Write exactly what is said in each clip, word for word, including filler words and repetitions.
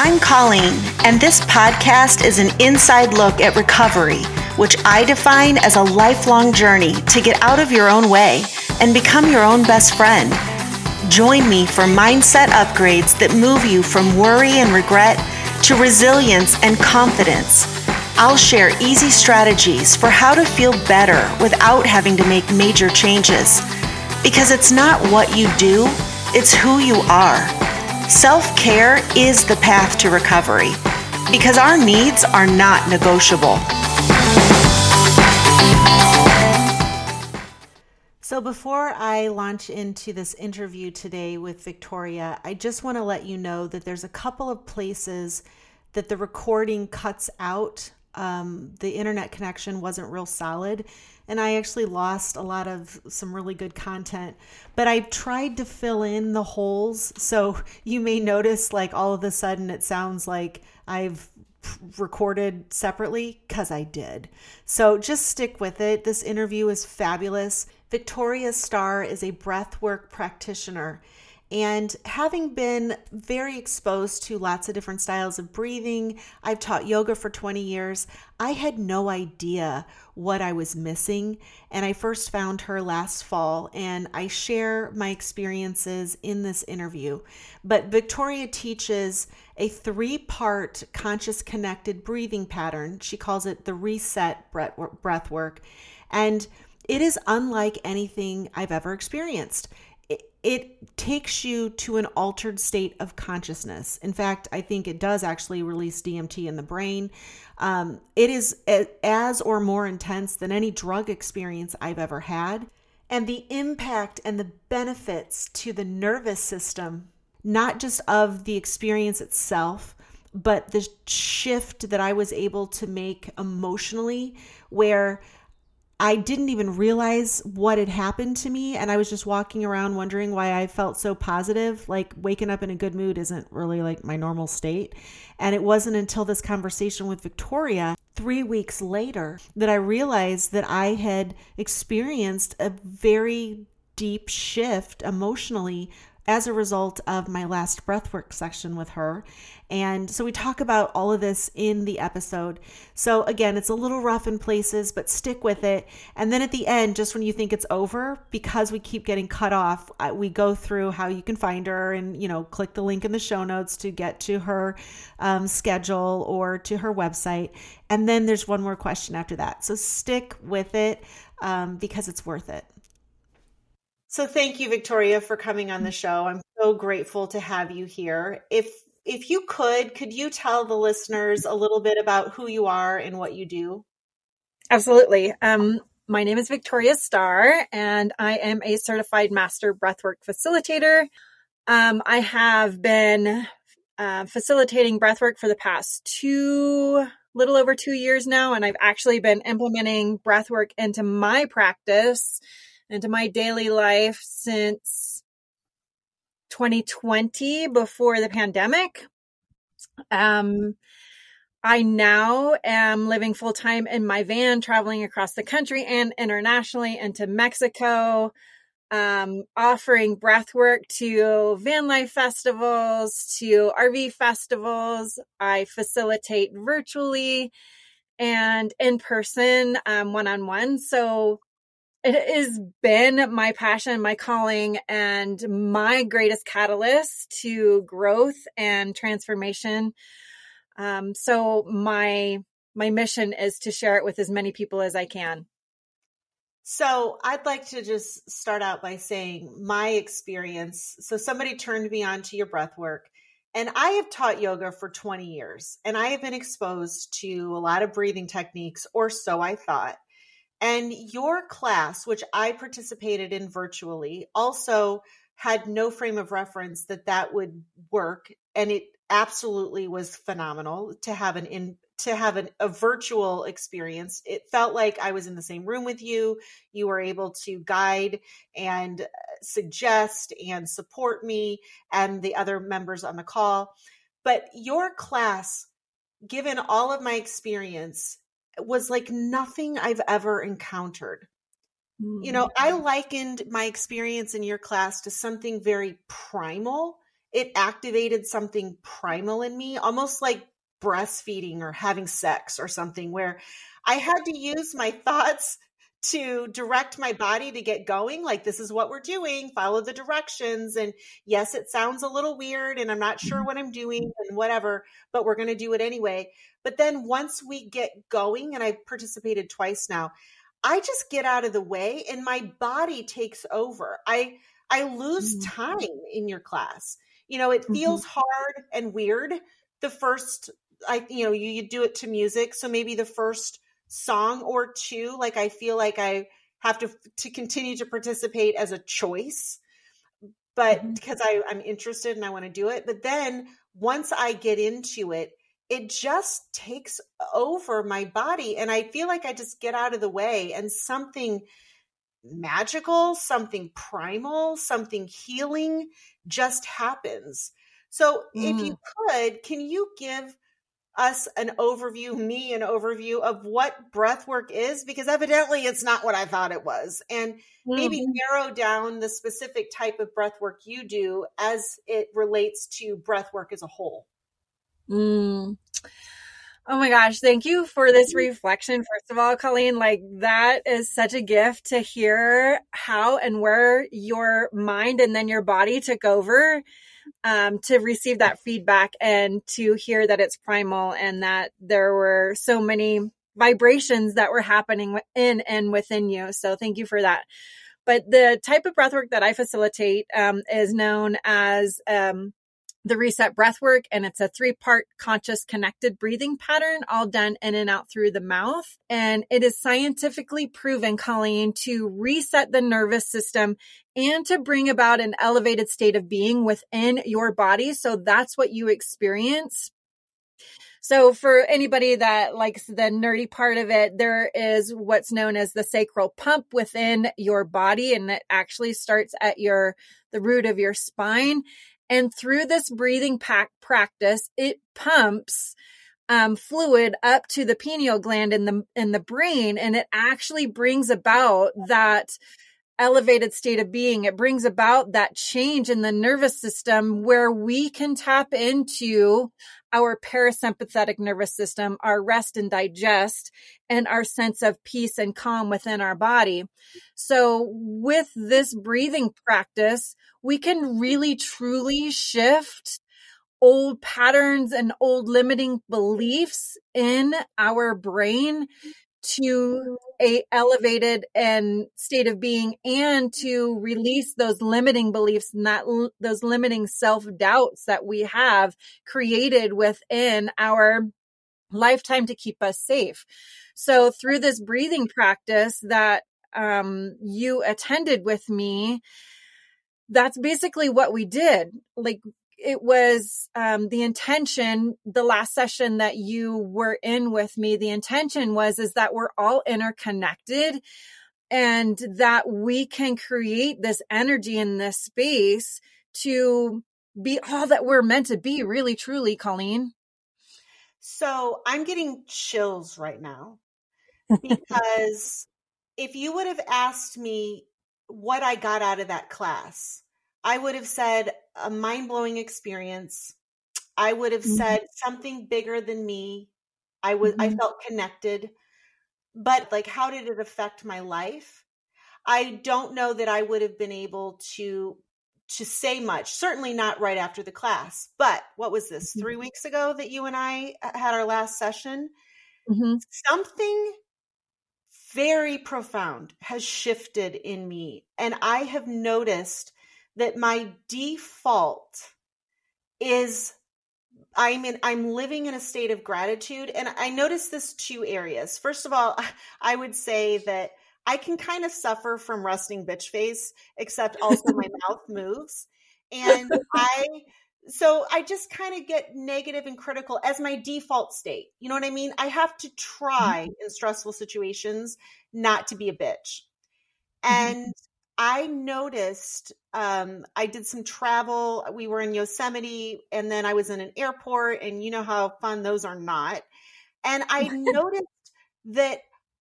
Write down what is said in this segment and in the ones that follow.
I'm Colleen, and this podcast is an inside look at recovery, which I define as a lifelong journey to get out of your own way and become your own best friend. Join me for mindset upgrades that move you from worry and regret to resilience and confidence. I'll share easy strategies for how to feel better without having to make major changes. Because it's not what you do, it's who you are. Self-care is the path to recovery because our needs are not negotiable. So before I launch into this interview today with Victoria, I just want to let you know that there's a couple of places that the recording cuts out. Um, the internet connection wasn't real solid, and I actually lost a lot of some really good content, but I tried to fill in the holes. So you may notice, like, all of a sudden it sounds like I've recorded separately, because I did. So just stick with it. This interview is fabulous. Victoria Starr is a breathwork practitioner, and having been very exposed to lots of different styles of breathing, I've taught yoga for twenty years, I had no idea what I was missing. And I first found her last fall, and I share my experiences in this interview. But Victoria teaches a three-part conscious connected breathing pattern. She calls it the Reset Breathwork, and it is unlike anything I've ever experienced. It takes you to an altered state of consciousness. In fact, I think it does actually release D M T in the brain. Um, it is as or more intense than any drug experience I've ever had. And the impact and the benefits to the nervous system, not just of the experience itself, but the shift that I was able to make emotionally, where I didn't even realize what had happened to me, and I was just walking around wondering why I felt so positive. Like, waking up in a good mood isn't really like my normal state. And it wasn't until this conversation with Victoria three weeks later that I realized that I had experienced a very deep shift emotionally as a result of my last breathwork session with her. And so we talk about all of this in the episode. So again, it's a little rough in places, but stick with it. And then at the end, just when you think it's over, because we keep getting cut off, we go through how you can find her, and, you know, click the link in the show notes to get to her um, schedule or to her website. And then there's one more question after that. So stick with it um, because it's worth it. So thank you, Victoria, for coming on the show. I'm so grateful to have you here. If if you could, could you tell the listeners a little bit about who you are and what you do? Absolutely. Um, my name is Victoria Starr, and I am a certified master breathwork facilitator. Um, I have been uh, facilitating breathwork for the past two, little over two years now, and I've actually been implementing breathwork into my practice, into my daily life, since twenty twenty, before the pandemic. Um, I now am living full-time in my van, traveling across the country and internationally into Mexico, um, offering breathwork to van life festivals, to R V festivals. I facilitate virtually and in person, um, one-on-one. So it has been my passion, my calling, and my greatest catalyst to growth and transformation. Um, so my my mission is to share it with as many people as I can. So I'd like to just start out by saying my experience. So somebody turned me on to your breath work, and I have taught yoga for twenty years, and I have been exposed to a lot of breathing techniques, or so I thought. And your class, which I participated in virtually, also had no frame of reference that that would work. And it absolutely was phenomenal to have an in, to have an, a virtual experience. It felt like I was in the same room with you. You were able to guide and suggest and support me and the other members on the call. But your class, given all of my experience, was like nothing I've ever encountered. Mm-hmm. You know, I likened my experience in your class to something very primal. It activated something primal in me, almost like breastfeeding or having sex or something, where I had to use my thoughts to direct my body to get going. Like, this is what we're doing, follow the directions. And yes, it sounds a little weird and I'm not sure what I'm doing and whatever, but we're going to do it anyway. But then once we get going, and I've participated twice now, I just get out of the way and my body takes over. I, I lose time in your class. You know, it feels mm-hmm. hard and weird. The first, I, you know, you, you do it to music. So maybe the first song or two, like I feel like I have to, to continue to participate as a choice, but mm-hmm. because I, I'm interested and I want to do it. But then once I get into it, it just takes over my body. And I feel like I just get out of the way, and something magical, something primal, something healing just happens. So if you could, can you give us an overview, me an overview of what breathwork is? Because evidently it's not what I thought it was. And maybe narrow down the specific type of breathwork you do as it relates to breathwork as a whole. Mm. Oh my gosh. Thank you for this reflection. First of all, Colleen, like that is such a gift to hear how and where your mind and then your body took over. Um, to receive that feedback and to hear that it's primal and that there were so many vibrations that were happening in and within you. So thank you for that. But the type of breathwork that I facilitate um, is known as um, the Reset Breathwork, and it's a three-part conscious connected breathing pattern, all done in and out through the mouth. And it is scientifically proven, Colleen, to reset the nervous system and to bring about an elevated state of being within your body. So that's what you experience. So for anybody that likes the nerdy part of it, there is what's known as the sacral pump within your body, and it actually starts at your the root of your spine. And through this breathing pack practice, it pumps um, fluid up to the pineal gland in the in the brain, and it actually brings about that elevated state of being. It brings about that change in the nervous system where we can tap into our parasympathetic nervous system, our rest and digest, and our sense of peace and calm within our body. So with this breathing practice, we can really truly shift old patterns and old limiting beliefs in our brain to a elevated and state of being, and to release those limiting beliefs and that those limiting self-doubts that we have created within our lifetime to keep us safe. So through this breathing practice that um, you attended with me, that's basically what we did. Like, it was um, the intention, the last session that you were in with me, the intention was, is that we're all interconnected and that we can create this energy in this space to be all that we're meant to be, really, truly, Colleen. So I'm getting chills right now because if you would have asked me what I got out of that class, I would have said a mind-blowing experience. I would have mm-hmm. said something bigger than me. I was, mm-hmm. I felt connected, but like, how did it affect my life? I don't know that I would have been able to, to say much, certainly not right after the class. But what was this, mm-hmm. three weeks ago that you and I had our last session? Mm-hmm. Something very profound has shifted in me. And I have noticed that my default is I'm in, I'm living in a state of gratitude. And I noticed this two areas. First of all, I would say that I can kind of suffer from resting bitch face, except also my mouth moves. And I, so I just kind of get negative and critical as my default state. You know what I mean? I have to try in stressful situations not to be a bitch. And I noticed, um, I did some travel. We were in Yosemite, and then I was in an airport, and you know how fun those are not. And I noticed that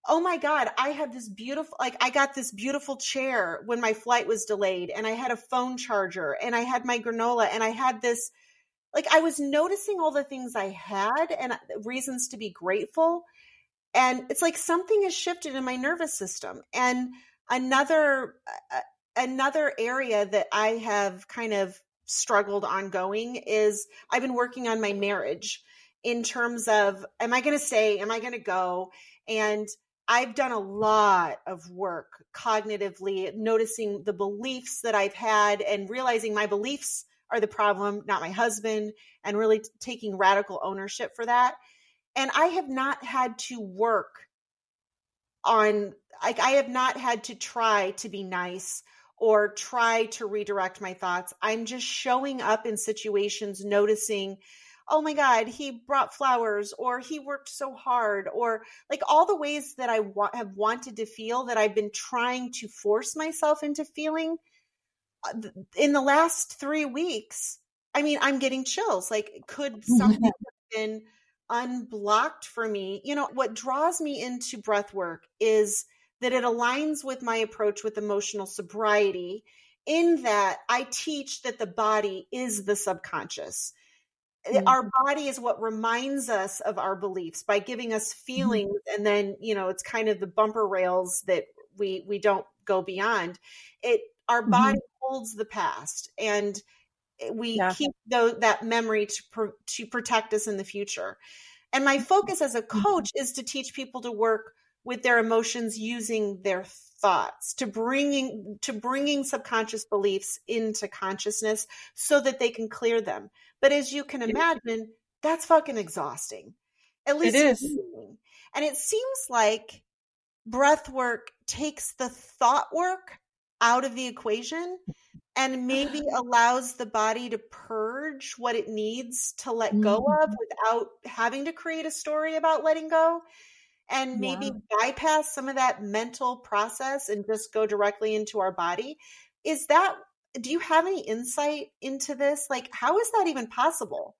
oh my God, I had this beautiful, like I got this beautiful chair when my flight was delayed, and I had a phone charger, and I had my granola, and I had this, like I was noticing all the things I had and reasons to be grateful. And it's like something has shifted in my nervous system. And another, uh, another area that I have kind of struggled ongoing is I've been working on my marriage in terms of, am I going to stay? Am I going to go? And I've done a lot of work cognitively, noticing the beliefs that I've had and realizing my beliefs are the problem, not my husband, and really t- taking radical ownership for that. And I have not had to work on, like, I have not had to try to be nice or try to redirect my thoughts. I'm just showing up in situations, noticing, oh my God, he brought flowers, or he worked so hard, or like all the ways that I wa- have wanted to feel that I've been trying to force myself into feeling. In the last three weeks, I mean, I'm getting chills. Like, could something have been unblocked for me? You know, what draws me into breath work is that it aligns with my approach with emotional sobriety, in that I teach that the body is the subconscious. Mm-hmm. Our body is what reminds us of our beliefs by giving us feelings. Mm-hmm. And then, you know, it's kind of the bumper rails that we, we don't go beyond. It, our body mm-hmm. holds the past, and we yeah. keep those, that memory to pro, to protect us in the future. And my focus as a coach is to teach people to work with their emotions using their thoughts, to bringing to bringing subconscious beliefs into consciousness so that they can clear them. But as you can imagine, that's fucking exhausting. At least it is. And it seems like breath work takes the thought work out of the equation and maybe allows the body to purge what it needs to let go of without having to create a story about letting go, and maybe wow. bypass some of that mental process and just go directly into our body. Is that, do you have any insight into this? Like, how is that even possible?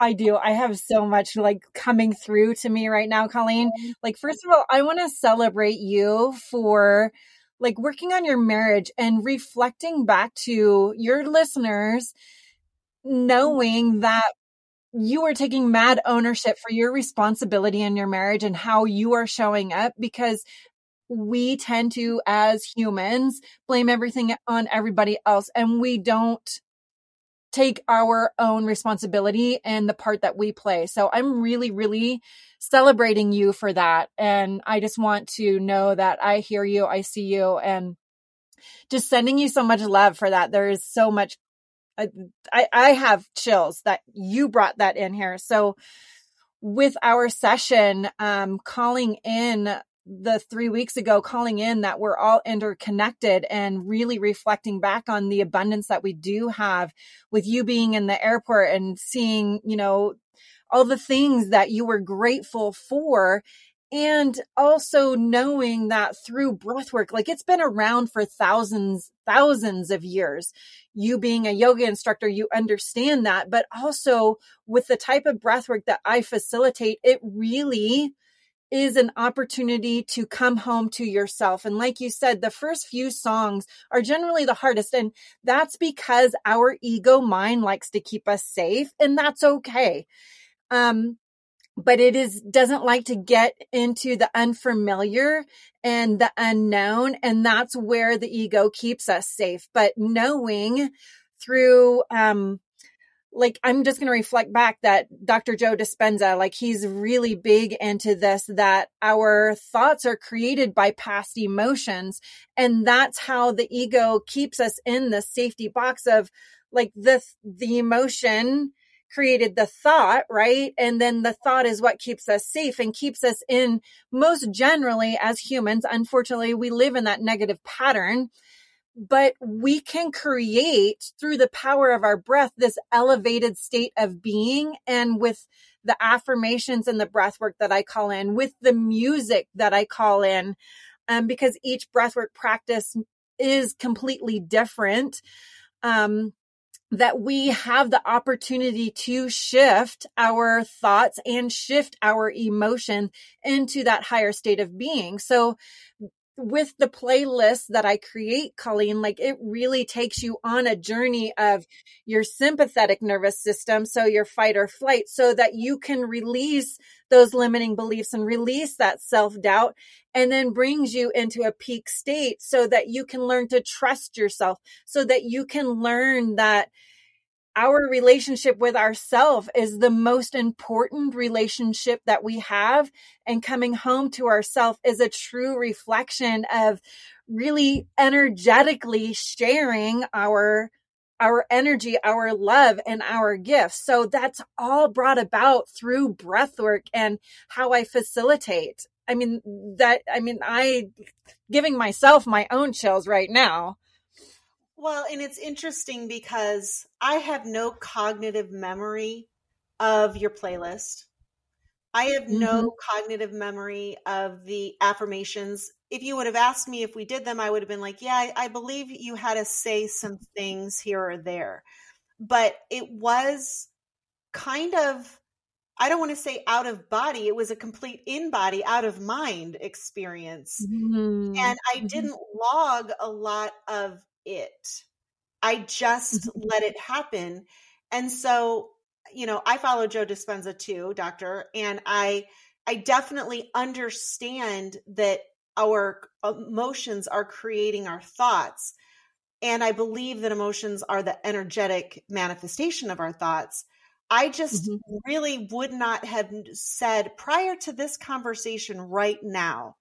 I do. I have so much like coming through to me right now, Colleen. Like, first of all, I want to celebrate you for like working on your marriage and reflecting back to your listeners, knowing that you are taking mad ownership for your responsibility in your marriage and how you are showing up, because we tend to, as humans, blame everything on everybody else, and we don't take our own responsibility and the part that we play. So I'm really, really celebrating you for that. And I just want to know that I hear you, I see you, and just sending you so much love for that. There is so much. I, I, I have chills that you brought that in here. So with our session, um, calling in the three weeks ago, calling in that we're all interconnected and really reflecting back on the abundance that we do have, with you being in the airport and seeing, you know, all the things that you were grateful for. And also knowing that through breathwork, like it's been around for thousands, thousands of years. You being a yoga instructor, you understand that, but also with the type of breathwork that I facilitate, it really is an opportunity to come home to yourself. And like you said, the first few songs are generally the hardest. And that's because our ego mind likes to keep us safe, and that's okay. Um, but it is, doesn't like to get into the unfamiliar and the unknown. And that's where the ego keeps us safe. But knowing through, um, like, I'm just going to reflect back that Doctor Joe Dispenza, like he's really big into this, that our thoughts are created by past emotions. And that's how the ego keeps us in the safety box of like the, the emotion created the thought, right? And then the thought is what keeps us safe and keeps us in, most generally as humans, unfortunately, we live in that negative pattern. But we can create through the power of our breath, this elevated state of being. And with the affirmations and the breath work that I call in, with the music that I call in, um, because each breath work practice is completely different. Um, that we have the opportunity to shift our thoughts and shift our emotion into that higher state of being. So with the playlist that I create, Colleen, like it really takes you on a journey of your sympathetic nervous system. So your fight or flight, so that you can release those limiting beliefs and release that self-doubt, and then brings you into a peak state so that you can learn to trust yourself, so that you can learn that our relationship with ourselves is the most important relationship that we have. And coming home to ourselves is a true reflection of really energetically sharing our, our energy, our love, and our gifts. So that's all brought about through breathwork and how I facilitate. I mean, that, I mean, I giving myself my own chills right now. Well, and it's interesting because I have no cognitive memory of your playlist. I have mm-hmm. no cognitive memory of the affirmations. If you would have asked me if we did them, I would have been like, yeah, I, I believe you had to say some things here or there. But it was kind of, I don't want to say out of body. It was a complete in body, out of mind experience. Mm-hmm. And I didn't log a lot of it. I just mm-hmm. let it happen. And so, you know, I follow Joe Dispenza too, doctor, and I, I definitely understand that our emotions are creating our thoughts. And I believe that emotions are the energetic manifestation of our thoughts. I just mm-hmm. really would not have said prior to this conversation right now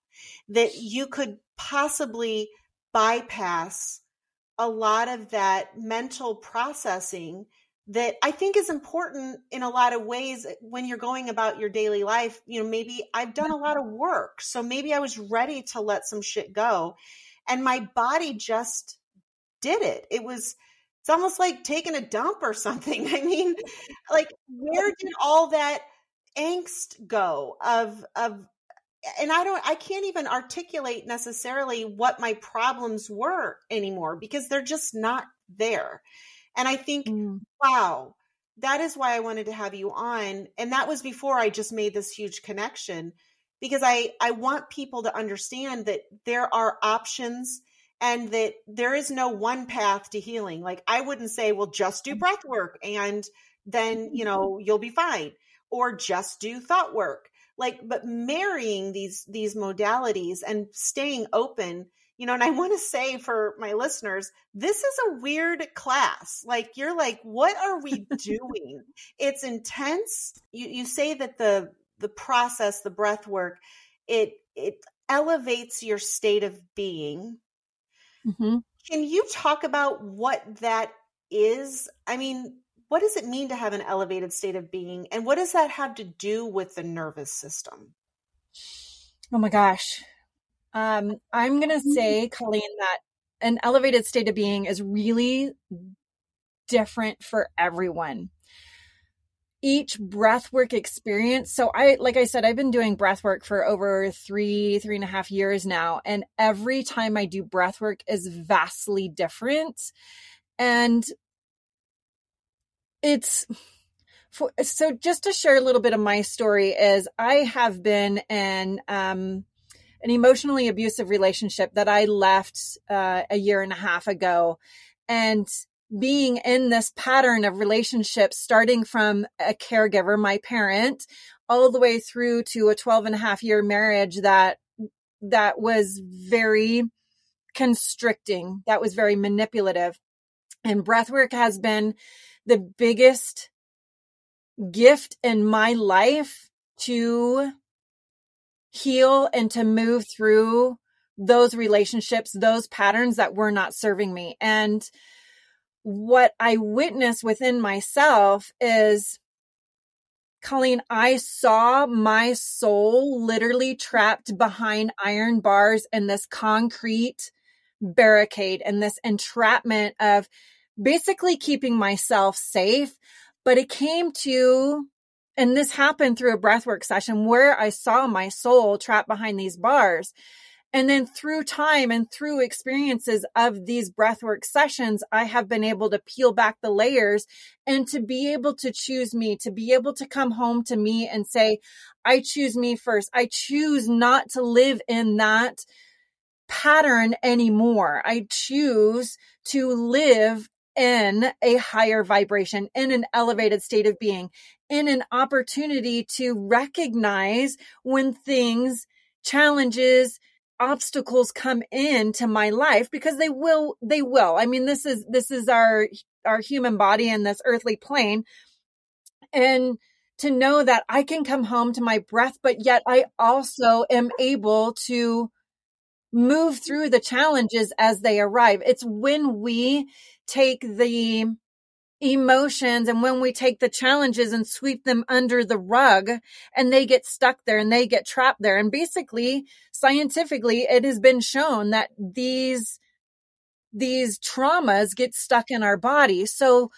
that you could possibly bypass a lot of that mental processing that I think is important in a lot of ways when you're going about your daily life. You know, maybe I've done a lot of work, so maybe I was ready to let some shit go, and my body just did it. It was, it's almost like taking a dump or something. I mean, like, where did all that angst go of, of, and I don't, I can't even articulate necessarily what my problems were anymore because they're just not there. And I think, mm. wow, that is why I wanted to have you on. And that was before I just made this huge connection, because I, I want people to understand that there are options and that there is no one path to healing. Like, I wouldn't say, well, just do breath work and then, you know, you'll be fine, or just do thought work. Like, but marrying these, these modalities and staying open, you know, and I want to say for my listeners, this is a weird class. Like, you're like, what are we doing? It's intense. You, you say that the, the process, the breath work, it, it elevates your state of being. Mm-hmm. Can you talk about what that is? I mean, what does it mean to have an elevated state of being? And what does that have to do with the nervous system? Oh my gosh. Um, I'm going to say, Colleen, that an elevated state of being is really different for everyone. Each breathwork experience. So I, like I said, I've been doing breathwork for over three, three and a half years now. And every time I do breathwork is vastly different. And It's for, so just to share a little bit of my story is I have been in um, an emotionally abusive relationship that I left uh, a year and a half ago. And being in this pattern of relationships, starting from a caregiver, my parent, all the way through to a twelve and a half year marriage that that was very constricting, that was very manipulative. And breathwork has been the biggest gift in my life to heal and to move through those relationships, those patterns that were not serving me. And what I witnessed within myself is, Colleen, I saw my soul literally trapped behind iron bars in this concrete barricade and this entrapment of basically keeping myself safe. But it came to, and this happened through a breathwork session where I saw my soul trapped behind these bars. And then through time and through experiences of these breathwork sessions, I have been able to peel back the layers and to be able to choose me, to be able to come home to me and say, I choose me first. I choose not to live in that pattern anymore. I choose to live in a higher vibration, in an elevated state of being, in an opportunity to recognize when things, challenges, obstacles come into my life, because they will, they will. I mean, this is, this is our, our human body in this earthly plane. And to know that I can come home to my breath, but yet I also am able to move through the challenges as they arrive. It's when we take the emotions and when we take the challenges and sweep them under the rug, and they get stuck there and they get trapped there. And basically, scientifically, it has been shown that these, these traumas get stuck in our body. So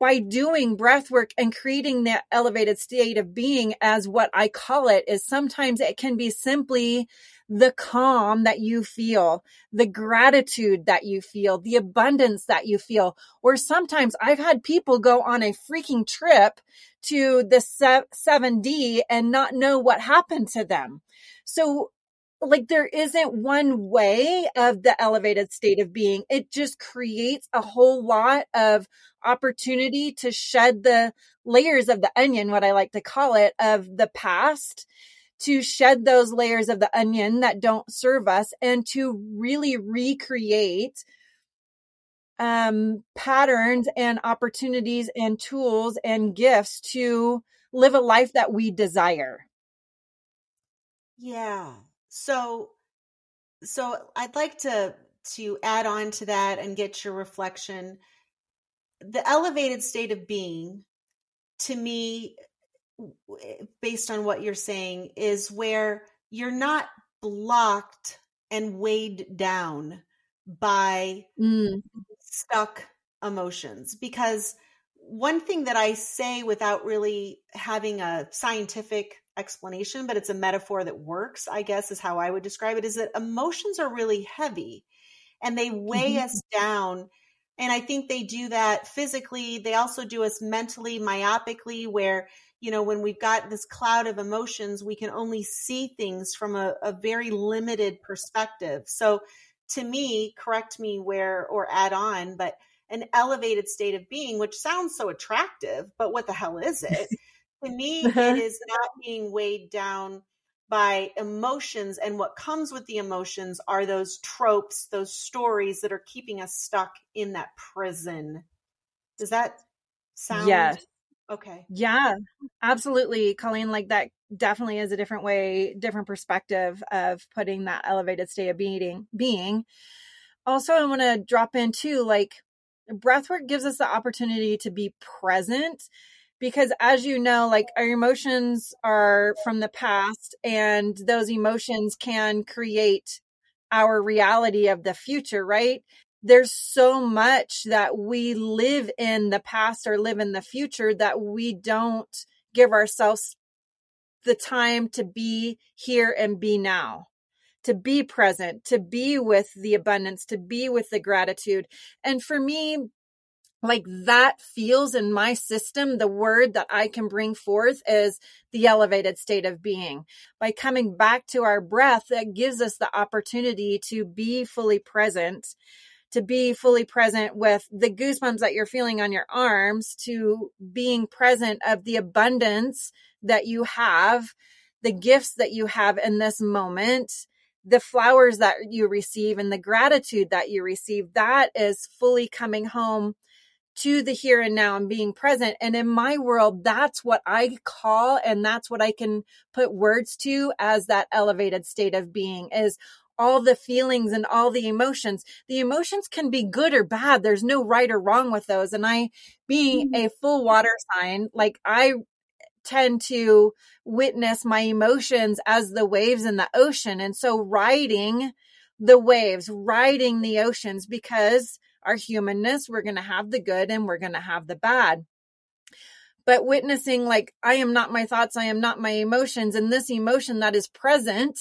by doing breath work and creating that elevated state of being, as what I call it, is sometimes it can be simply the calm that you feel, the gratitude that you feel, the abundance that you feel. Or sometimes I've had people go on a freaking trip to the seven D and not know what happened to them. So like, there isn't one way of the elevated state of being. It just creates a whole lot of opportunity to shed the layers of the onion, what I like to call it, of the past, to shed those layers of the onion that don't serve us, and to really recreate um, patterns and opportunities and tools and gifts to live a life that we desire. Yeah. So, so I'd like to, to add on to that and get your reflection. The elevated state of being, to me, based on what you're saying, is where you're not blocked and weighed down by mm. stuck emotions. Because one thing that I say without really having a scientific explanation, but it's a metaphor that works, I guess, is how I would describe it, is that emotions are really heavy and they weigh mm-hmm. us down. And I think they do that physically. They also do us mentally, myopically, where, you know, when we've got this cloud of emotions, we can only see things from a, a very limited perspective. So to me, correct me where, or add on, but an elevated state of being, which sounds so attractive, but what the hell is it? To me, uh-huh. it is not being weighed down by emotions. And what comes with the emotions are those tropes, those stories that are keeping us stuck in that prison. Does that sound? Yes. Okay. Yeah, absolutely. Colleen, like that definitely is a different way, different perspective of putting that elevated state of being. being. Also, I want to drop in too, like, breathwork gives us the opportunity to be present. Because as you know, like, our emotions are from the past, and those emotions can create our reality of the future, right? There's so much that we live in the past or live in the future that we don't give ourselves the time to be here and be now, to be present, to be with the abundance, to be with the gratitude. And for me, like, that feels in my system, the word that I can bring forth is the elevated state of being. By coming back to our breath, that gives us the opportunity to be fully present, to be fully present with the goosebumps that you're feeling on your arms, to being present of the abundance that you have, the gifts that you have in this moment, the flowers that you receive, and the gratitude that you receive. That is fully coming home to the here and now and being present. And in my world, that's what I call, and that's what I can put words to as that elevated state of being, is all the feelings and all the emotions. The emotions can be good or bad. There's no right or wrong with those. And I, being a full water sign, like, I tend to witness my emotions as the waves in the ocean. And so riding the waves, riding the oceans, because our humanness, we're going to have the good and we're going to have the bad. But witnessing, like, I am not my thoughts, I am not my emotions, and this emotion that is present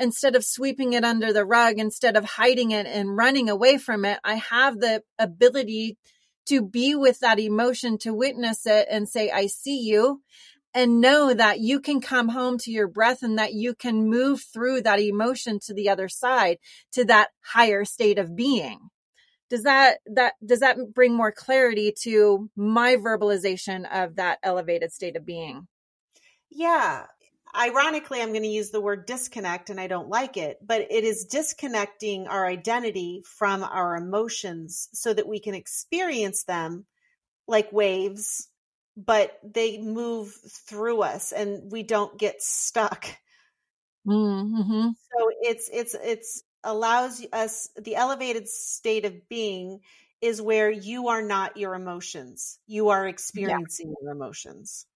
instead of sweeping it under the rug, instead of hiding it and running away from it, I have the ability to be with that emotion, to witness it and say, I see you, and know that you can come home to your breath and that you can move through that emotion to the other side, to that higher state of being. Does that, that, does that bring more clarity to my verbalization of that elevated state of being? Yeah. Ironically, I'm going to use the word disconnect, and I don't like it, but it is disconnecting our identity from our emotions so that we can experience them like waves, but they move through us and we don't get stuck. Mm-hmm. So it's, it's, it's allows us, the elevated state of being is where you are not your emotions. You are experiencing yeah. your emotions.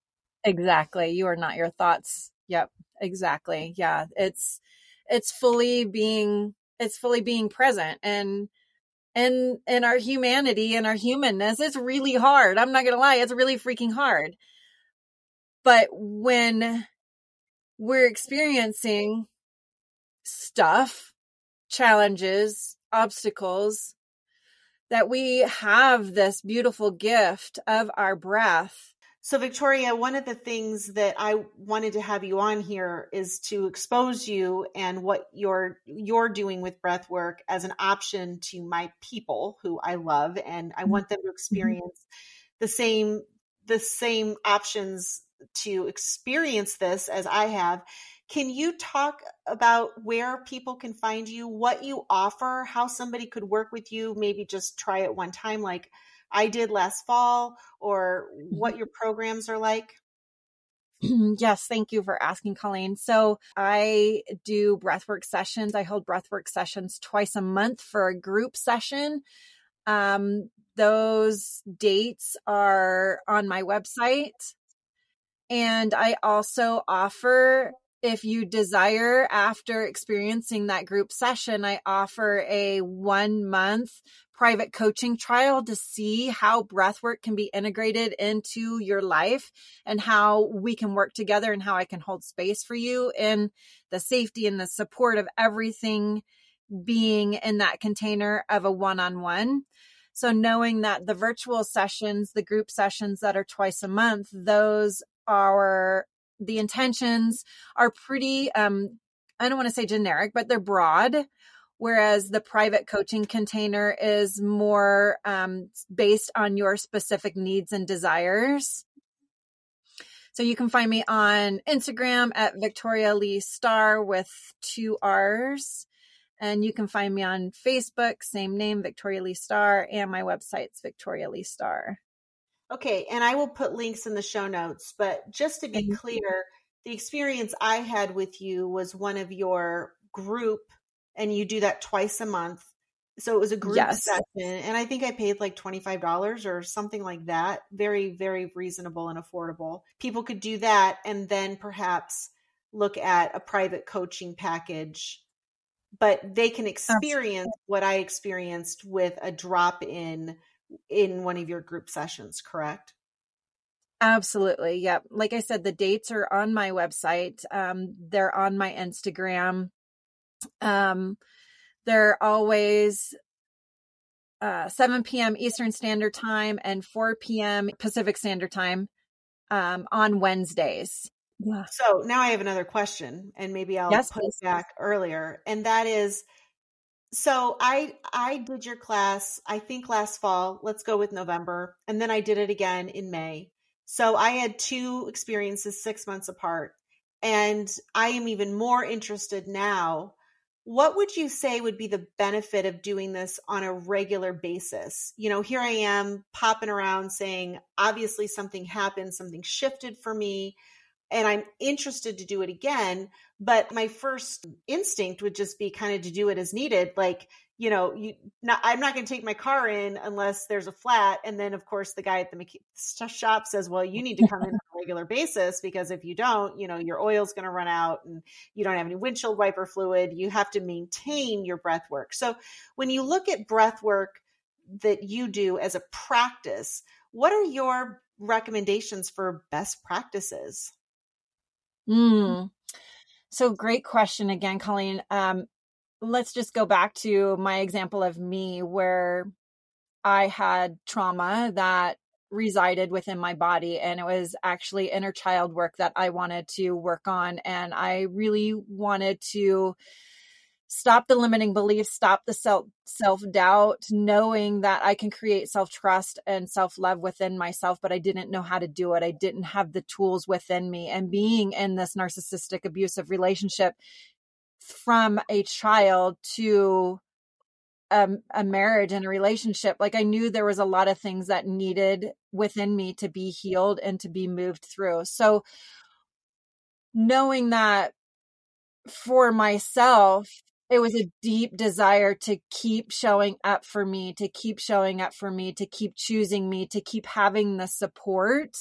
Exactly. You are not your thoughts. Yep. Exactly. Yeah. It's, it's fully being, it's fully being present, and, and, and our humanity and our humanness, it's really hard. I'm not going to lie. It's really freaking hard. But when we're experiencing stuff, challenges, obstacles, that we have this beautiful gift of our breath. So Victoria, one of the things that I wanted to have you on here is to expose you and what you're you're doing with breath work as an option to my people who I love, and I want them to experience the same the same options to experience this as I have. Can you talk about where people can find you, what you offer, how somebody could work with you, maybe just try it one time like I did last fall, or what your programs are like? Yes. Thank you for asking, Colleen. So I do breathwork sessions. I hold breathwork sessions twice a month for a group session. Um, those dates are on my website. And I also offer, if you desire, after experiencing that group session, I offer a one month private coaching trial to see how breathwork can be integrated into your life and how we can work together and how I can hold space for you in the safety and the support of everything being in that container of a one-on-one. So knowing that the virtual sessions, the group sessions that are twice a month, those are, the intentions are pretty, um, I don't want to say generic, but they're broad. Whereas the private coaching container is more um, based on your specific needs and desires. So you can find me on Instagram at Victoria Lee Starr with two R's. And you can find me on Facebook, same name, Victoria Lee Starr. And my website's Victoria Lee Starr. Okay. And I will put links in the show notes. But just to be Thank clear, you. The experience I had with you was one of your group, and you do that twice a month. So it was a group yes. session. And I think I paid like twenty-five dollars or something like that. Very, very reasonable and affordable. People could do that and then perhaps look at a private coaching package. But they can experience Absolutely. What I experienced with a drop in in one of your group sessions, correct? Absolutely. Yep. Like I said, the dates are on my website. Um, they're on my Instagram. Um, they're always uh, seven p.m. Eastern Standard Time and four p.m. Pacific Standard Time um, on Wednesdays. Yeah. So now I have another question, and maybe I'll yes, put please, it back please. Earlier. And that is, so I I did your class, I think last fall, let's go with November. And then I did it again in May. So I had two experiences six months apart. And I am even more interested now. What would you say would be the benefit of doing this on a regular basis? You know, here I am popping around saying, obviously something happened, something shifted for me, and I'm interested to do it again. But my first instinct would just be kind of to do it as needed. Like, you know, you, not, I'm not going to take my car in unless there's a flat. And then, of course, the guy at the shop says, well, you need to come in on a regular basis, because if you don't, you know, your oil's going to run out and you don't have any windshield wiper fluid. You have to maintain your breath work. So when you look at breath work that you do as a practice, what are your recommendations for best practices? Mm. So great question again, Colleen. Um, let's just go back to my example of me where I had trauma that resided within my body. And it was actually inner child work that I wanted to work on. And I really wanted to stop the limiting beliefs, stop the self self-doubt, knowing that I can create self-trust and self-love within myself, but I didn't know how to do it. I didn't have the tools within me. And being in this narcissistic abusive relationship from a child to a, a marriage and a relationship, like I knew there was a lot of things that needed within me to be healed and to be moved through. So knowing that for myself, it was a deep desire to keep showing up for me, to keep showing up for me, to keep choosing me, to keep having the support.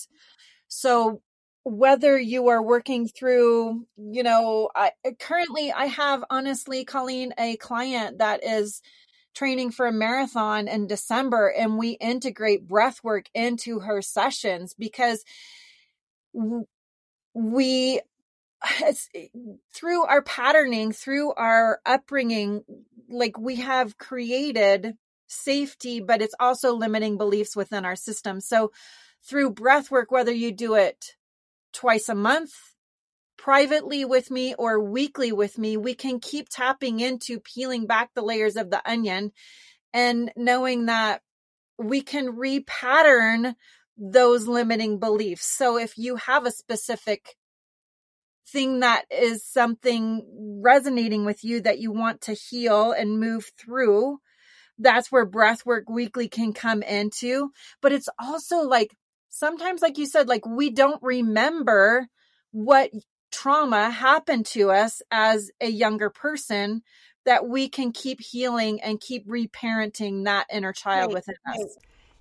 So whether you are working through, you know, I, currently I have, honestly, Colleen, a client that is training for a marathon in December, and we integrate breathwork into her sessions because we... It's through our patterning, through our upbringing, like we have created safety, but it's also limiting beliefs within our system. So through breathwork, whether you do it twice a month privately with me or weekly with me, we can keep tapping into peeling back the layers of the onion and knowing that we can repattern those limiting beliefs. So if you have a specific thing that is something resonating with you that you want to heal and move through, that's where breathwork weekly can come into. But it's also like, sometimes, like you said, like we don't remember what trauma happened to us as a younger person, that we can keep healing and keep reparenting that inner child right, within right. us.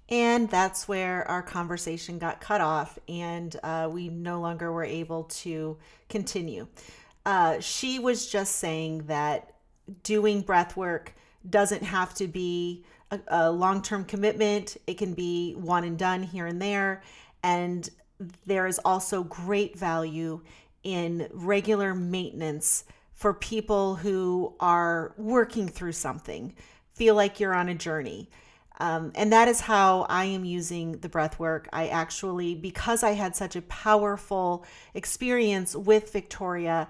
And that's where our conversation got cut off, and uh, we no longer were able to continue. Uh, she was just saying that doing breath work doesn't have to be a, a long-term commitment. It can be one and done here and there. And there is also great value in regular maintenance for people who are working through something, feel like you're on a journey. Um, and that is how I am using the breath work. I actually, because I had such a powerful experience with Victoria,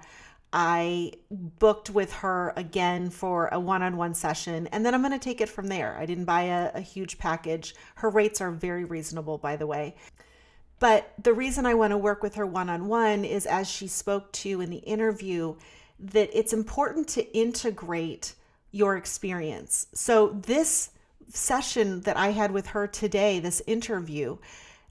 I booked with her again for a one-on-one session, and then I'm going to take it from there. I didn't buy a, a huge package. Her rates are very reasonable, by the way. But the reason I want to work with her one-on-one is, as she spoke to in the interview, that it's important to integrate your experience. So this session that I had with her today, this interview,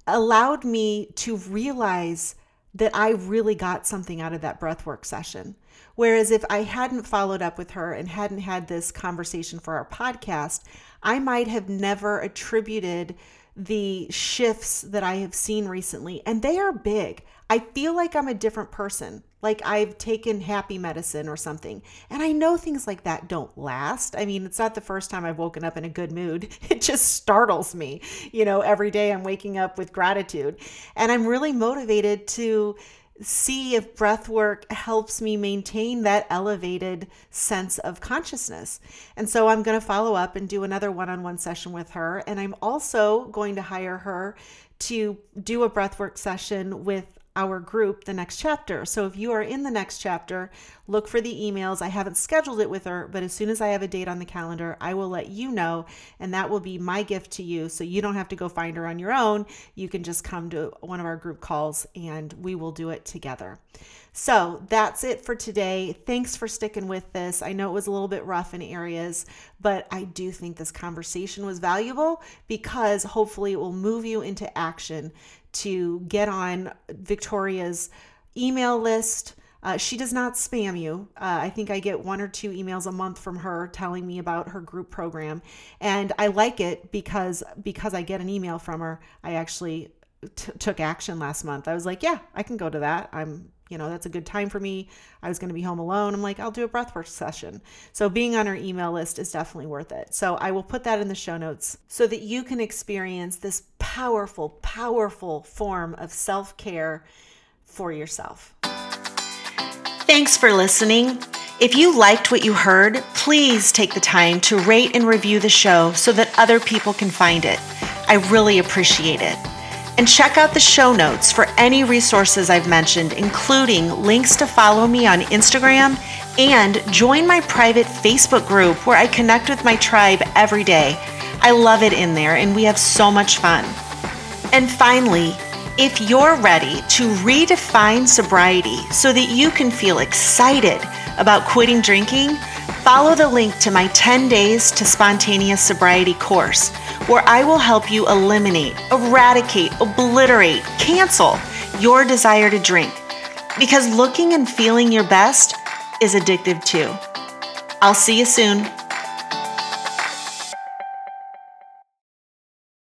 allowed me to realize that I really got something out of that breathwork session. Whereas if I hadn't followed up with her and hadn't had this conversation for our podcast, I might have never attributed the shifts that I have seen recently. And they are big. I feel like I'm a different person. Like I've taken happy medicine or something. And I know things like that don't last. I mean, it's not the first time I've woken up in a good mood. It just startles me. You know, every day I'm waking up with gratitude. And I'm really motivated to see if breath work helps me maintain that elevated sense of consciousness. And so I'm going to follow up and do another one-on-one session with her. And I'm also going to hire her to do a breath work session with our group, The Next Chapter. So if you are in The Next Chapter, look for the emails. I haven't scheduled it with her, but as soon as I have a date on the calendar, I will let you know, and that will be my gift to you. So you don't have to go find her on your own. You can just come to one of our group calls and we will do it together. So that's it for today. Thanks for sticking with this. I know it was a little bit rough in areas, but I do think this conversation was valuable because hopefully it will move you into action to get on Victoria's email list. Uh, she does not spam you. Uh, I think I get one or two emails a month from her telling me about her group program. And I like it because, because I get an email from her. I actually t- took action last month. I was like, yeah, I can go to that. I'm, you know, that's a good time for me. I was going to be home alone. I'm like, I'll do a breathwork session. So being on her email list is definitely worth it. So I will put that in the show notes so that you can experience this powerful, powerful form of self-care for yourself. Thanks for listening. If you liked what you heard, please take the time to rate and review the show so that other people can find it. I really appreciate it. And check out the show notes for any resources I've mentioned, including links to follow me on Instagram and join my private Facebook group where I connect with my tribe every day. I love it in there and we have so much fun. And finally, if you're ready to redefine sobriety so that you can feel excited about quitting drinking, follow the link to my ten days to Spontaneous Sobriety course, where I will help you eliminate, eradicate, obliterate, cancel your desire to drink. Because looking and feeling your best is addictive too. I'll see you soon.